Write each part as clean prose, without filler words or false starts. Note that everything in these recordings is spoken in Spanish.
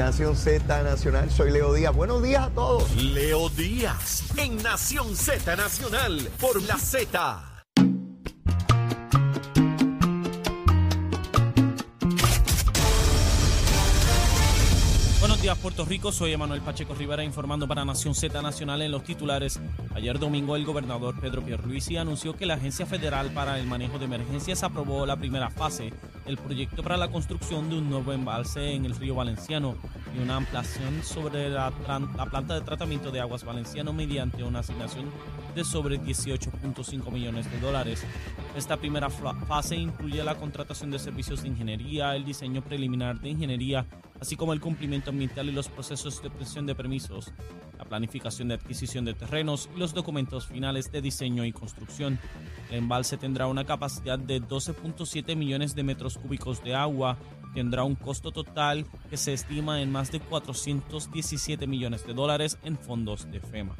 Nación Z Nacional, soy Leo Díaz. Buenos días a todos. Leo Díaz en Nación Z Nacional por la Z. Buenos días, Puerto Rico. Soy Emanuel Pacheco Rivera informando para Nación Z Nacional en los titulares. Ayer domingo el gobernador Pedro Pierluisi anunció que la Agencia Federal para el Manejo de Emergencias aprobó la primera fase del proyecto para la construcción de un nuevo embalse en el río Valenciano y una ampliación sobre la planta de tratamiento de aguas Valenciano mediante una asignación de sobre $18.5 millones. Esta primera fase incluye la contratación de servicios de ingeniería, el diseño preliminar de ingeniería, así como el cumplimiento ambiental y los procesos de obtención de permisos, la planificación de adquisición de terrenos y los documentos finales de diseño y construcción. El embalse tendrá una capacidad de 12.7 millones de metros cúbicos de agua, tendrá un costo total que se estima en más de $417 millones en fondos de FEMA.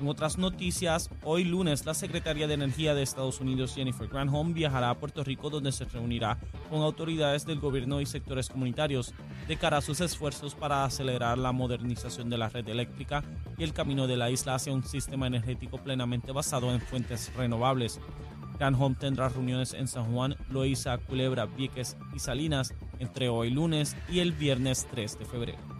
En otras noticias, hoy lunes la secretaria de Energía de Estados Unidos, Jennifer Granholm, viajará a Puerto Rico donde se reunirá con autoridades del gobierno y sectores comunitarios de cara a sus esfuerzos para acelerar la modernización de la red eléctrica y el camino de la isla hacia un sistema energético plenamente basado en fuentes renovables. Granholm tendrá reuniones en San Juan, Loíza, Culebra, Vieques y Salinas entre hoy lunes y el viernes 3 de febrero.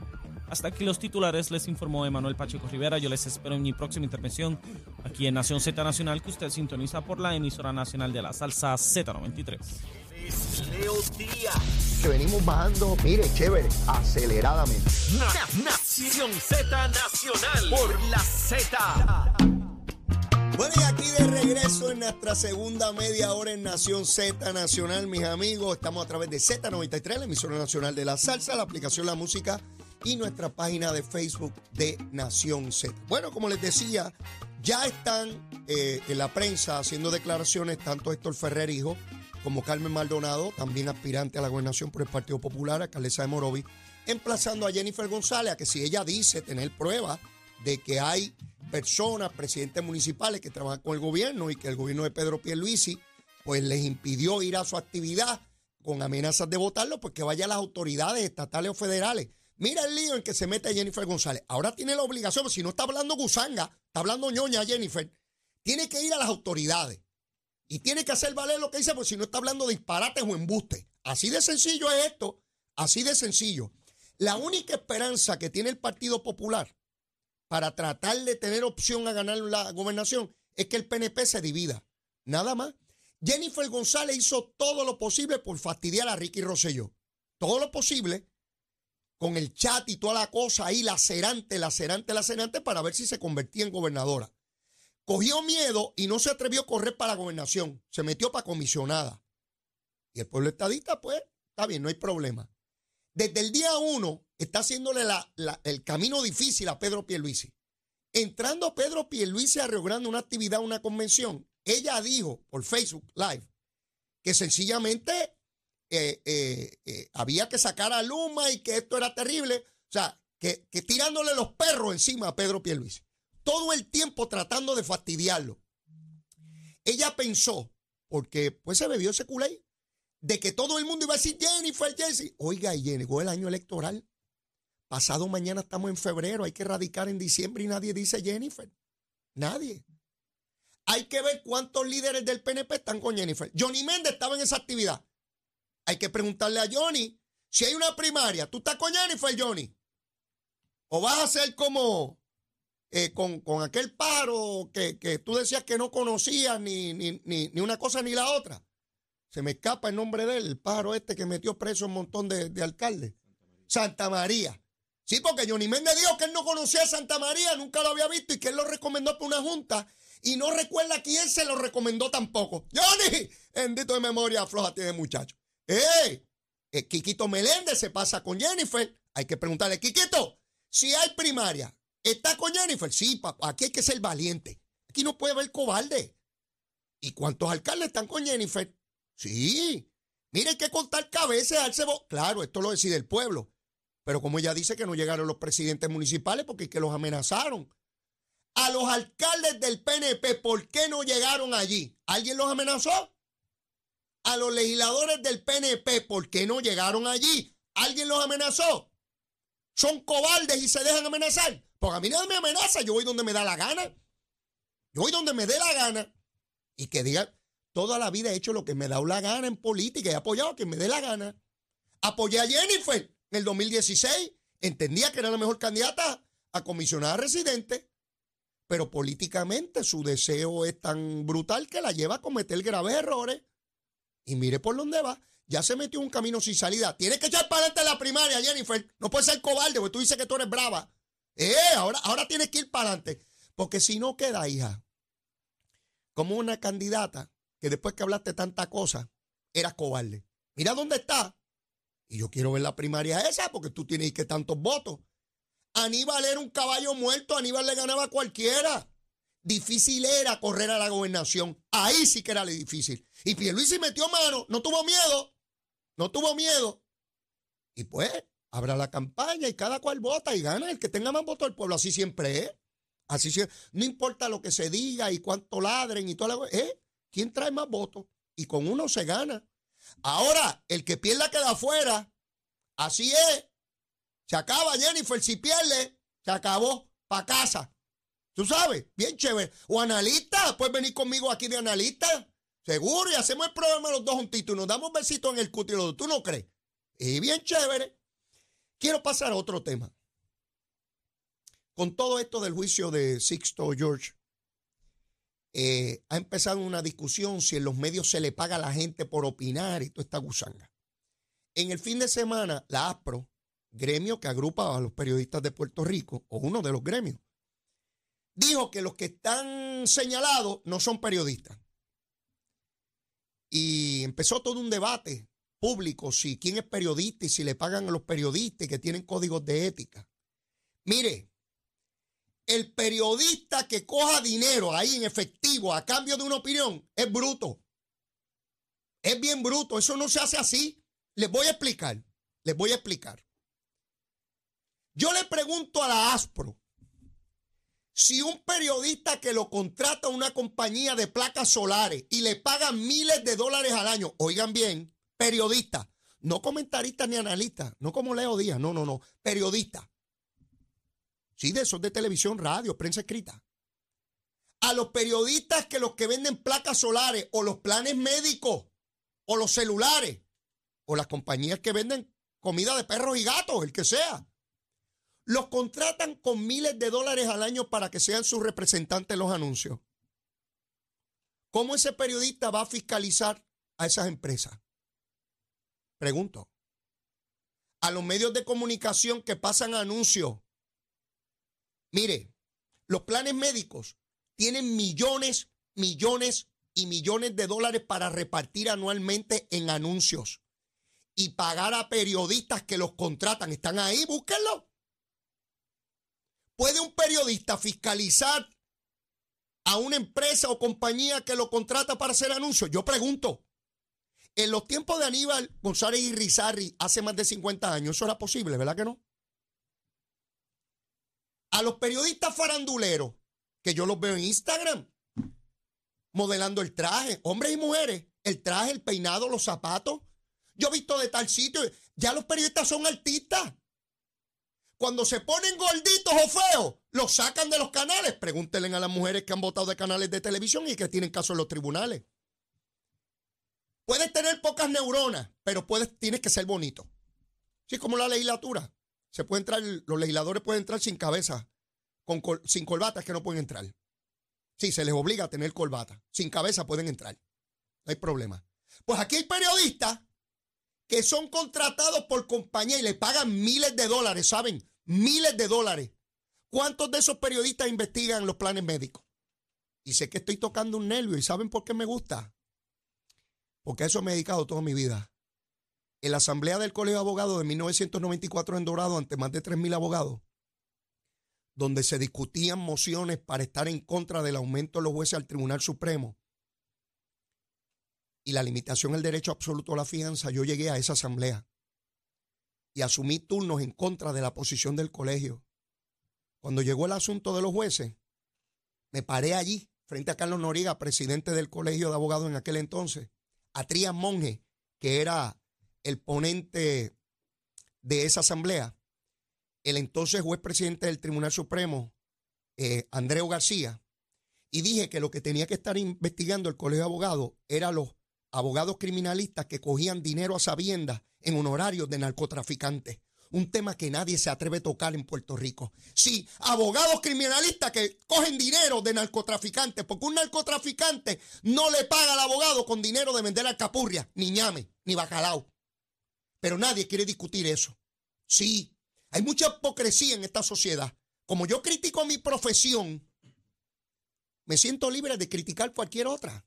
Hasta aquí los titulares, les informó Emanuel Pacheco Rivera. Yo les espero en mi próxima intervención aquí en Nación Z Nacional, que usted sintoniza por la emisora nacional de la salsa Z93. Leo Díaz. Que venimos bajando, mire, chévere, aceleradamente. Nación Z Nacional por la Z. Bueno, y aquí de regreso en nuestra segunda media hora en Nación Z Nacional, mis amigos. Estamos a través de Z93, la emisora nacional de la salsa, la aplicación La Música y nuestra página de Facebook de Nación Z. Bueno, como les decía, ya están en la prensa haciendo declaraciones tanto Héctor Ferrer, hijo, como Carmen Maldonado, también aspirante a la gobernación por el Partido Popular, alcaldesa de Morovi, emplazando a Jennifer González a que si ella dice tener pruebas de que hay personas, presidentes municipales que trabajan con el gobierno y que el gobierno de Pedro Pierluisi pues les impidió ir a su actividad con amenazas de votarlo, pues que vaya a las autoridades estatales o federales. Mira el lío en que se mete Jennifer González. Ahora tiene la obligación, si no está hablando gusanga, está hablando ñoña Jennifer, tiene que ir a las autoridades y tiene que hacer valer lo que dice, porque si no está hablando disparates o embustes. Así de sencillo es esto, así de sencillo. La única esperanza que tiene el Partido Popular para tratar de tener opción a ganar la gobernación es que el PNP se divida, nada más. Jennifer González hizo todo lo posible por fastidiar a Ricky Rosselló, todo lo posible, con el chat y toda la cosa ahí, lacerante, para ver si se convertía en gobernadora. Cogió miedo y no se atrevió a correr para la gobernación. Se metió para comisionada. Y el pueblo estadista, pues, está bien, no hay problema. Desde el día uno está haciéndole el camino difícil a Pedro Pierluisi. Entrando Pedro Pierluisi a Río Grande, una actividad, una convención, ella dijo por Facebook Live que sencillamente había que sacar a Luma y que esto era terrible, o sea, que tirándole los perros encima a Pedro Pierluisi, todo el tiempo tratando de fastidiarlo. Ella pensó, porque pues se bebió ese culé, de que todo el mundo iba a decir Jennifer. Oiga, y llegó el año electoral, pasado mañana estamos en febrero, hay que radicar en diciembre y nadie dice Jennifer, nadie. Hay que ver cuántos líderes del PNP están con Jennifer. Johnny Méndez estaba en esa actividad. Hay que preguntarle a Johnny, si hay una primaria, ¿tú estás con Jennifer, Johnny? ¿O vas a ser como con aquel pájaro que tú decías que no conocías ni una cosa ni la otra? Se me escapa el nombre de él, el pájaro este que metió preso un montón de alcaldes. Santa María. Sí, porque Johnny Méndez dijo que él no conocía a Santa María, nunca lo había visto y que él lo recomendó para una junta. Y no recuerda quién se lo recomendó tampoco. ¡Johnny! Bendito de memoria floja tiene muchacho. Quiquito Meléndez se pasa con Jennifer. Hay que preguntarle, Quiquito, si hay primaria, ¿está con Jennifer? Sí, papá, aquí hay que ser valiente. Aquí no puede haber cobarde. ¿Y cuántos alcaldes están con Jennifer? Sí. Mire, hay que contar cabezas, darse voz. Claro, esto lo decide el pueblo. Pero como ella dice que no llegaron los presidentes municipales porque es que los amenazaron. A los alcaldes del PNP, ¿por qué no llegaron allí? ¿Alguien los amenazó? A los legisladores del PNP, ¿por qué no llegaron allí? ¿Alguien los amenazó? son cobardes y se dejan amenazar. Porque a mí nadie me amenaza, yo voy donde me da la gana. Yo voy donde me dé la gana. Y que digan, toda la vida he hecho lo que me ha dado la gana en política y he apoyado a quien me dé la gana. Apoyé a Jennifer en el 2016, entendía que era la mejor candidata a comisionada residente, pero políticamente su deseo es tan brutal que la lleva a cometer graves errores. Y mire por dónde va, ya se metió en un camino sin salida. Tienes que echar para adelante la primaria, Jennifer. No puedes ser cobarde, porque tú dices que tú eres brava. Ahora tienes que ir para adelante. Porque si no queda, hija, como una candidata que después que hablaste tanta cosa, eras cobarde. Mira dónde está. Y yo quiero ver la primaria esa, porque tú tienes que tantos votos. Aníbal era un caballo muerto, Aníbal le ganaba a cualquiera. Difícil era correr a la gobernación. Ahí sí que era lo difícil. Y Pierluisi metió mano, no tuvo miedo. Y pues, habrá la campaña y cada cual vota y gana el que tenga más votos del pueblo. Así siempre es. Así siempre. No importa lo que se diga y cuánto ladren y toda la ¿quién trae más votos? Y con uno se gana. Ahora, el que pierda queda afuera. Así es. Se acaba, Jennifer. Si pierde, se acabó. Para casa. ¿Tú sabes? Bien chévere. O analista. Puedes venir conmigo aquí de analista. Seguro. Y hacemos el programa los dos juntitos. Y nos damos besitos en el cutis. ¿Tú no crees? Y bien chévere. Quiero pasar a otro tema. Con todo esto del juicio de Sixto George, ha empezado una discusión si en los medios se le paga a la gente por opinar y toda esta gusanga. En el fin de semana, la ASPRO, gremio que agrupa a los periodistas de Puerto Rico, o uno de los gremios, dijo que los que están señalados no son periodistas. Y empezó todo un debate público, si quién es periodista y si le pagan a los periodistas y que tienen códigos de ética. Mire, el periodista que coja dinero ahí en efectivo a cambio de una opinión es bruto. Es bien bruto. Eso no se hace así. Les voy a explicar. Yo le pregunto a la ASPRO si un periodista que lo contrata una compañía de placas solares y le pagan miles de dólares al año, oigan bien, periodista, no comentarista ni analista, no como Leo Díaz, no, periodista. Sí, de esos de televisión, radio, prensa escrita. A los periodistas que los que venden placas solares o los planes médicos o los celulares o las compañías que venden comida de perros y gatos, el que sea, los contratan con miles de dólares al año para que sean sus representantes en los anuncios. ¿Cómo ese periodista va a fiscalizar a esas empresas? Pregunto. A los medios de comunicación que pasan anuncios. Mire, los planes médicos tienen millones de dólares para repartir anualmente en anuncios y pagar a periodistas que los contratan. ¿Están ahí? Búsquenlo. ¿Puede un periodista fiscalizar a una empresa o compañía que lo contrata para hacer anuncios? Yo pregunto. En los tiempos de Aníbal González y Rizarri, hace más de 50 años, eso era posible, ¿verdad que no? A los periodistas faranduleros, que yo los veo en Instagram, modelando el traje, hombres y mujeres, el traje, el peinado, los zapatos. Yo he visto de tal sitio, ya los periodistas son artistas. Cuando se ponen gorditos o feos, los sacan de los canales. Pregúntenle a las mujeres que han votado de canales de televisión y que tienen caso en los tribunales. Puedes tener pocas neuronas, pero tienes que ser bonito. Sí, como la legislatura. Los legisladores pueden entrar sin cabeza, sin corbatas que no pueden entrar. Sí, se les obliga a tener corbata. Sin cabeza pueden entrar. No hay problema. Pues aquí hay periodistas que son contratados por compañía y les pagan miles de dólares, ¿saben? Miles de dólares. ¿Cuántos de esos periodistas investigan los planes médicos? Y sé que estoy tocando un nervio y ¿saben por qué me gusta? Porque a eso me he dedicado toda mi vida. En la asamblea del Colegio de Abogados de 1994 en Dorado, ante más de 3,000 abogados, donde se discutían mociones para estar en contra del aumento de los jueces al Tribunal Supremo y la limitación al derecho absoluto a la fianza, yo llegué a esa asamblea y asumí turnos en contra de la posición del colegio. Cuando llegó el asunto de los jueces, me paré allí, frente a Carlos Noriega, presidente del Colegio de Abogados en aquel entonces, a Trías Monge, que era el ponente de esa asamblea, el entonces juez presidente del Tribunal Supremo, Andreo García, y dije que lo que tenía que estar investigando el Colegio de Abogados era los abogados criminalistas que cogían dinero a sabiendas en honorarios de narcotraficantes. Un tema que nadie se atreve a tocar en Puerto Rico. Sí, abogados criminalistas que cogen dinero de narcotraficantes, porque un narcotraficante no le paga al abogado con dinero de vender alcapurria, ni ñame, ni bacalao. Pero nadie quiere discutir eso. Sí, hay mucha hipocresía en esta sociedad. Como yo critico mi profesión, me siento libre de criticar cualquier otra.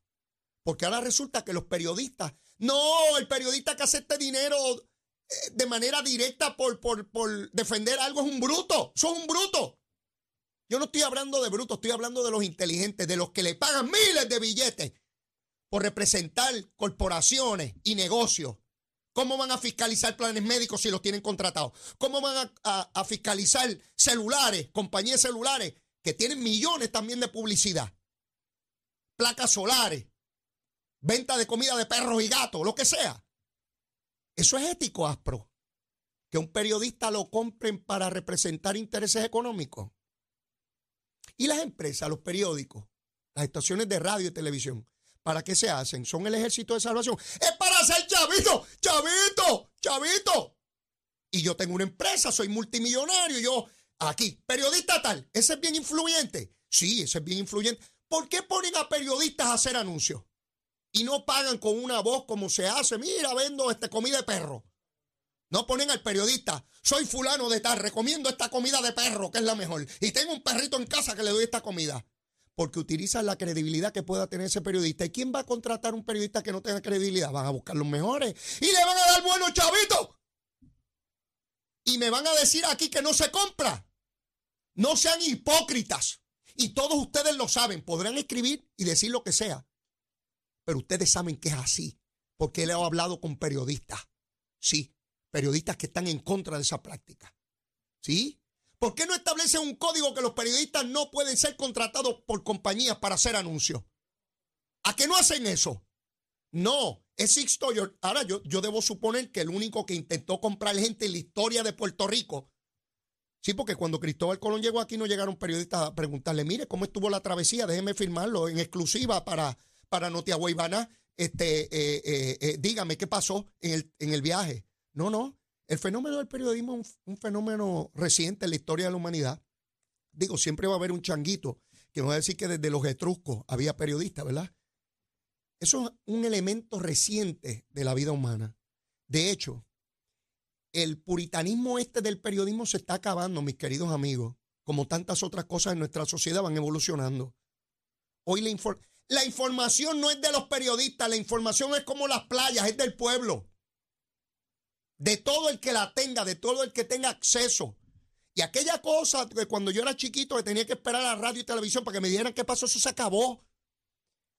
Porque ahora resulta que los periodistas... No, el periodista que hace este dinero... de manera directa por defender algo es un bruto. Son un bruto. Yo no estoy hablando de brutos, estoy hablando de los inteligentes, de los que le pagan miles de billetes por representar corporaciones y negocios. ¿Cómo van a fiscalizar planes médicos si los tienen contratados? ¿Cómo van a fiscalizar celulares, compañías celulares que tienen millones también de publicidad? Placas solares, venta de comida de perros y gatos, lo que sea. Eso es ético, ASPRO, que un periodista lo compren para representar intereses económicos. Y las empresas, los periódicos, las estaciones de radio y televisión, ¿para qué se hacen? Son el ejército de salvación. ¡Es para hacer chavito! ¡Chavito! ¡Chavito! Y yo tengo una empresa, soy multimillonario, y yo, aquí, periodista tal, ese es bien influyente. Sí, ese es bien influyente. ¿Por qué ponen a periodistas a hacer anuncios? Y no pagan con una voz como se hace. Mira, vendo comida de perro. No ponen al periodista. Soy fulano de tal, recomiendo esta comida de perro, que es la mejor. Y tengo un perrito en casa que le doy esta comida. Porque utilizan la credibilidad que pueda tener ese periodista. ¿Y quién va a contratar un periodista que no tenga credibilidad? Van a buscar los mejores. Y le van a dar buenos chavitos. Y me van a decir aquí que no se compra. No sean hipócritas. Y todos ustedes lo saben. Podrán escribir y decir lo que sea. Pero ustedes saben que es así, porque él ha hablado con periodistas. Sí, periodistas que están en contra de esa práctica. ¿Sí? ¿Por qué no establecen un código que los periodistas no pueden ser contratados por compañías para hacer anuncios? ¿A qué no hacen eso? No, es Sixto George. Ahora yo debo suponer que el único que intentó comprar gente en la historia de Puerto Rico. Sí, porque cuando Cristóbal Colón llegó aquí no llegaron periodistas a preguntarle, mire, ¿cómo estuvo la travesía? Déjeme firmarlo en exclusiva para Notia Guaybana, dígame qué pasó en el viaje. No, no, el fenómeno del periodismo es un fenómeno reciente en la historia de la humanidad. Digo, siempre va a haber un changuito que va a decir que desde los etruscos había periodistas, ¿verdad? Eso es un elemento reciente de la vida humana. De hecho, el puritanismo del periodismo se está acabando, mis queridos amigos, como tantas otras cosas en nuestra sociedad van evolucionando. Hoy la información no es de los periodistas, la información es como las playas, es del pueblo. De todo el que la tenga, de todo el que tenga acceso. Y aquella cosa que cuando yo era chiquito que tenía que esperar a radio y televisión para que me dijeran qué pasó, eso se acabó.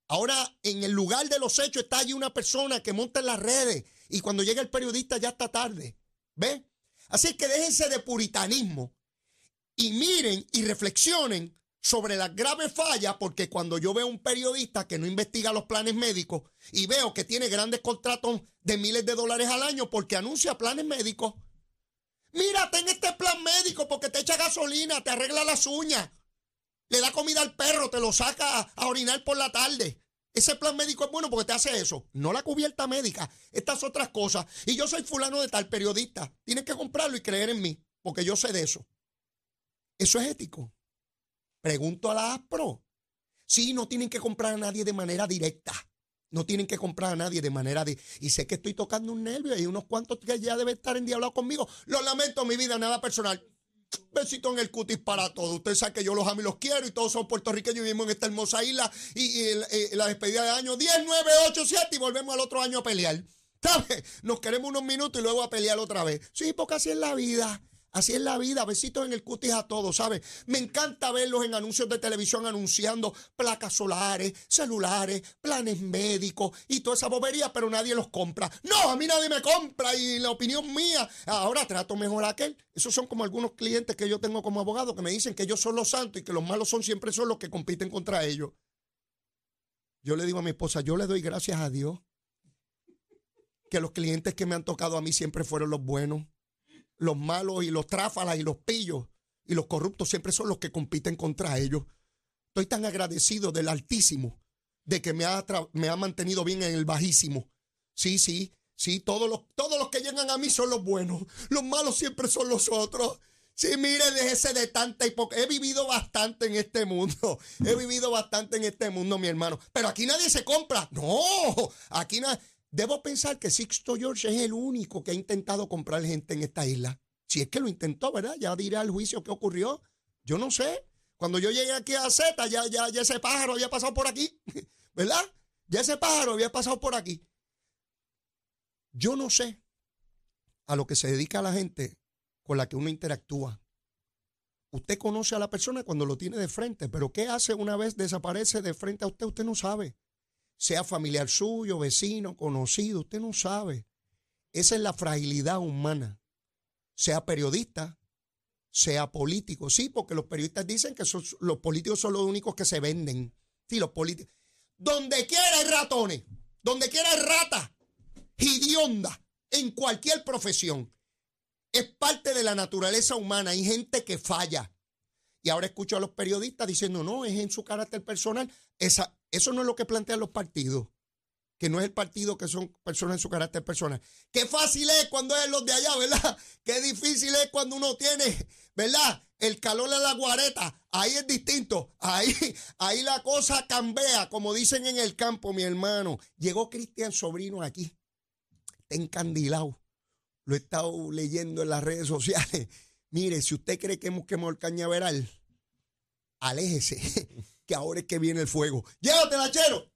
Ahora en el lugar de los hechos está allí una persona que monta en las redes y cuando llega el periodista ya está tarde. ¿Ves? Así que déjense de puritanismo y miren y reflexionen sobre las graves fallas, porque cuando yo veo un periodista que no investiga los planes médicos y veo que tiene grandes contratos de miles de dólares al año porque anuncia planes médicos, mira, ten este plan médico porque te echa gasolina, te arregla las uñas, le da comida al perro, te lo saca a orinar por la tarde. Ese plan médico es bueno porque te hace eso, no la cubierta médica, estas otras cosas. Y yo soy fulano de tal periodista, tienes que comprarlo y creer en mí porque yo sé de eso. Eso es ético. Pregunto a la ASPRO. Sí, no tienen que comprar a nadie de manera directa. No tienen que comprar a nadie de manera directa. Y sé que estoy tocando un nervio. Hay unos cuantos que ya deben estar endiablados conmigo. Los lamento, mi vida, nada personal. Besito en el cutis para todos. Ustedes saben que yo los amo y los quiero. Y todos son puertorriqueños. Vivimos en esta hermosa isla. Y la despedida de año 10, 9, 8, 7. Y volvemos al otro año a pelear. ¿Sabes? Nos queremos unos minutos y luego a pelear otra vez. Sí, porque así es la vida. Así es la vida, besitos en el cutis a todos, ¿sabes? Me encanta verlos en anuncios de televisión anunciando placas solares, celulares, planes médicos y toda esa bobería, pero nadie los compra. No, a mí nadie me compra y la opinión mía, ahora trato mejor a aquel. Esos son como algunos clientes que yo tengo como abogado que me dicen que ellos son los santos y que los malos son siempre son los que compiten contra ellos. Yo le digo a mi esposa, yo le doy gracias a Dios que los clientes que me han tocado a mí siempre fueron los buenos. los malos y los tráfalas y los pillos y los corruptos siempre son los que compiten contra ellos. Estoy tan agradecido del Altísimo, de que me ha mantenido bien en el Bajísimo. Sí, todos los que llegan a mí son los buenos. Los malos siempre son los otros. Sí, mire, déjese de tanta hipocresía. He vivido bastante en este mundo. He vivido bastante en este mundo, mi hermano. Pero aquí nadie se compra. No, aquí nadie. Debo pensar que Sixto George es el único que ha intentado comprar gente en esta isla. Si es que lo intentó, ¿verdad? Ya diré al juicio qué ocurrió. Yo no sé. Cuando yo llegué aquí a Z, ya ese pájaro había pasado por aquí, ¿verdad? Ya ese pájaro había pasado por aquí. Yo no sé a lo que se dedica la gente con la que uno interactúa. Usted conoce a la persona cuando lo tiene de frente, pero ¿qué hace una vez desaparece de frente a usted? Usted no sabe. Sea familiar suyo, vecino, conocido, usted no sabe. Esa es la fragilidad humana. Sea periodista, sea político. Sí, porque los periodistas dicen que los políticos son los únicos que se venden. Sí, los políticos. Donde quiera hay ratones, donde quiera hay ratas, hediondas, en cualquier profesión. Es parte de la naturaleza humana. Hay gente que falla. Y ahora escucho a los periodistas diciendo, no, es en su carácter personal. Eso no es lo que plantean los partidos, que no es el partido que son personas en su carácter personal. Qué fácil es cuando es los de allá, ¿verdad? Qué difícil es cuando uno tiene, ¿verdad?, el calor de la guareta. Ahí es distinto. Ahí la cosa cambia, como dicen en el campo, mi hermano. Llegó Cristian Sobrino aquí, está encandilado. Lo he estado leyendo en las redes sociales. Mire, si usted cree que hemos quemado el cañaveral, aléjese, que ahora es que viene el fuego. ¡Llévatela, Chero!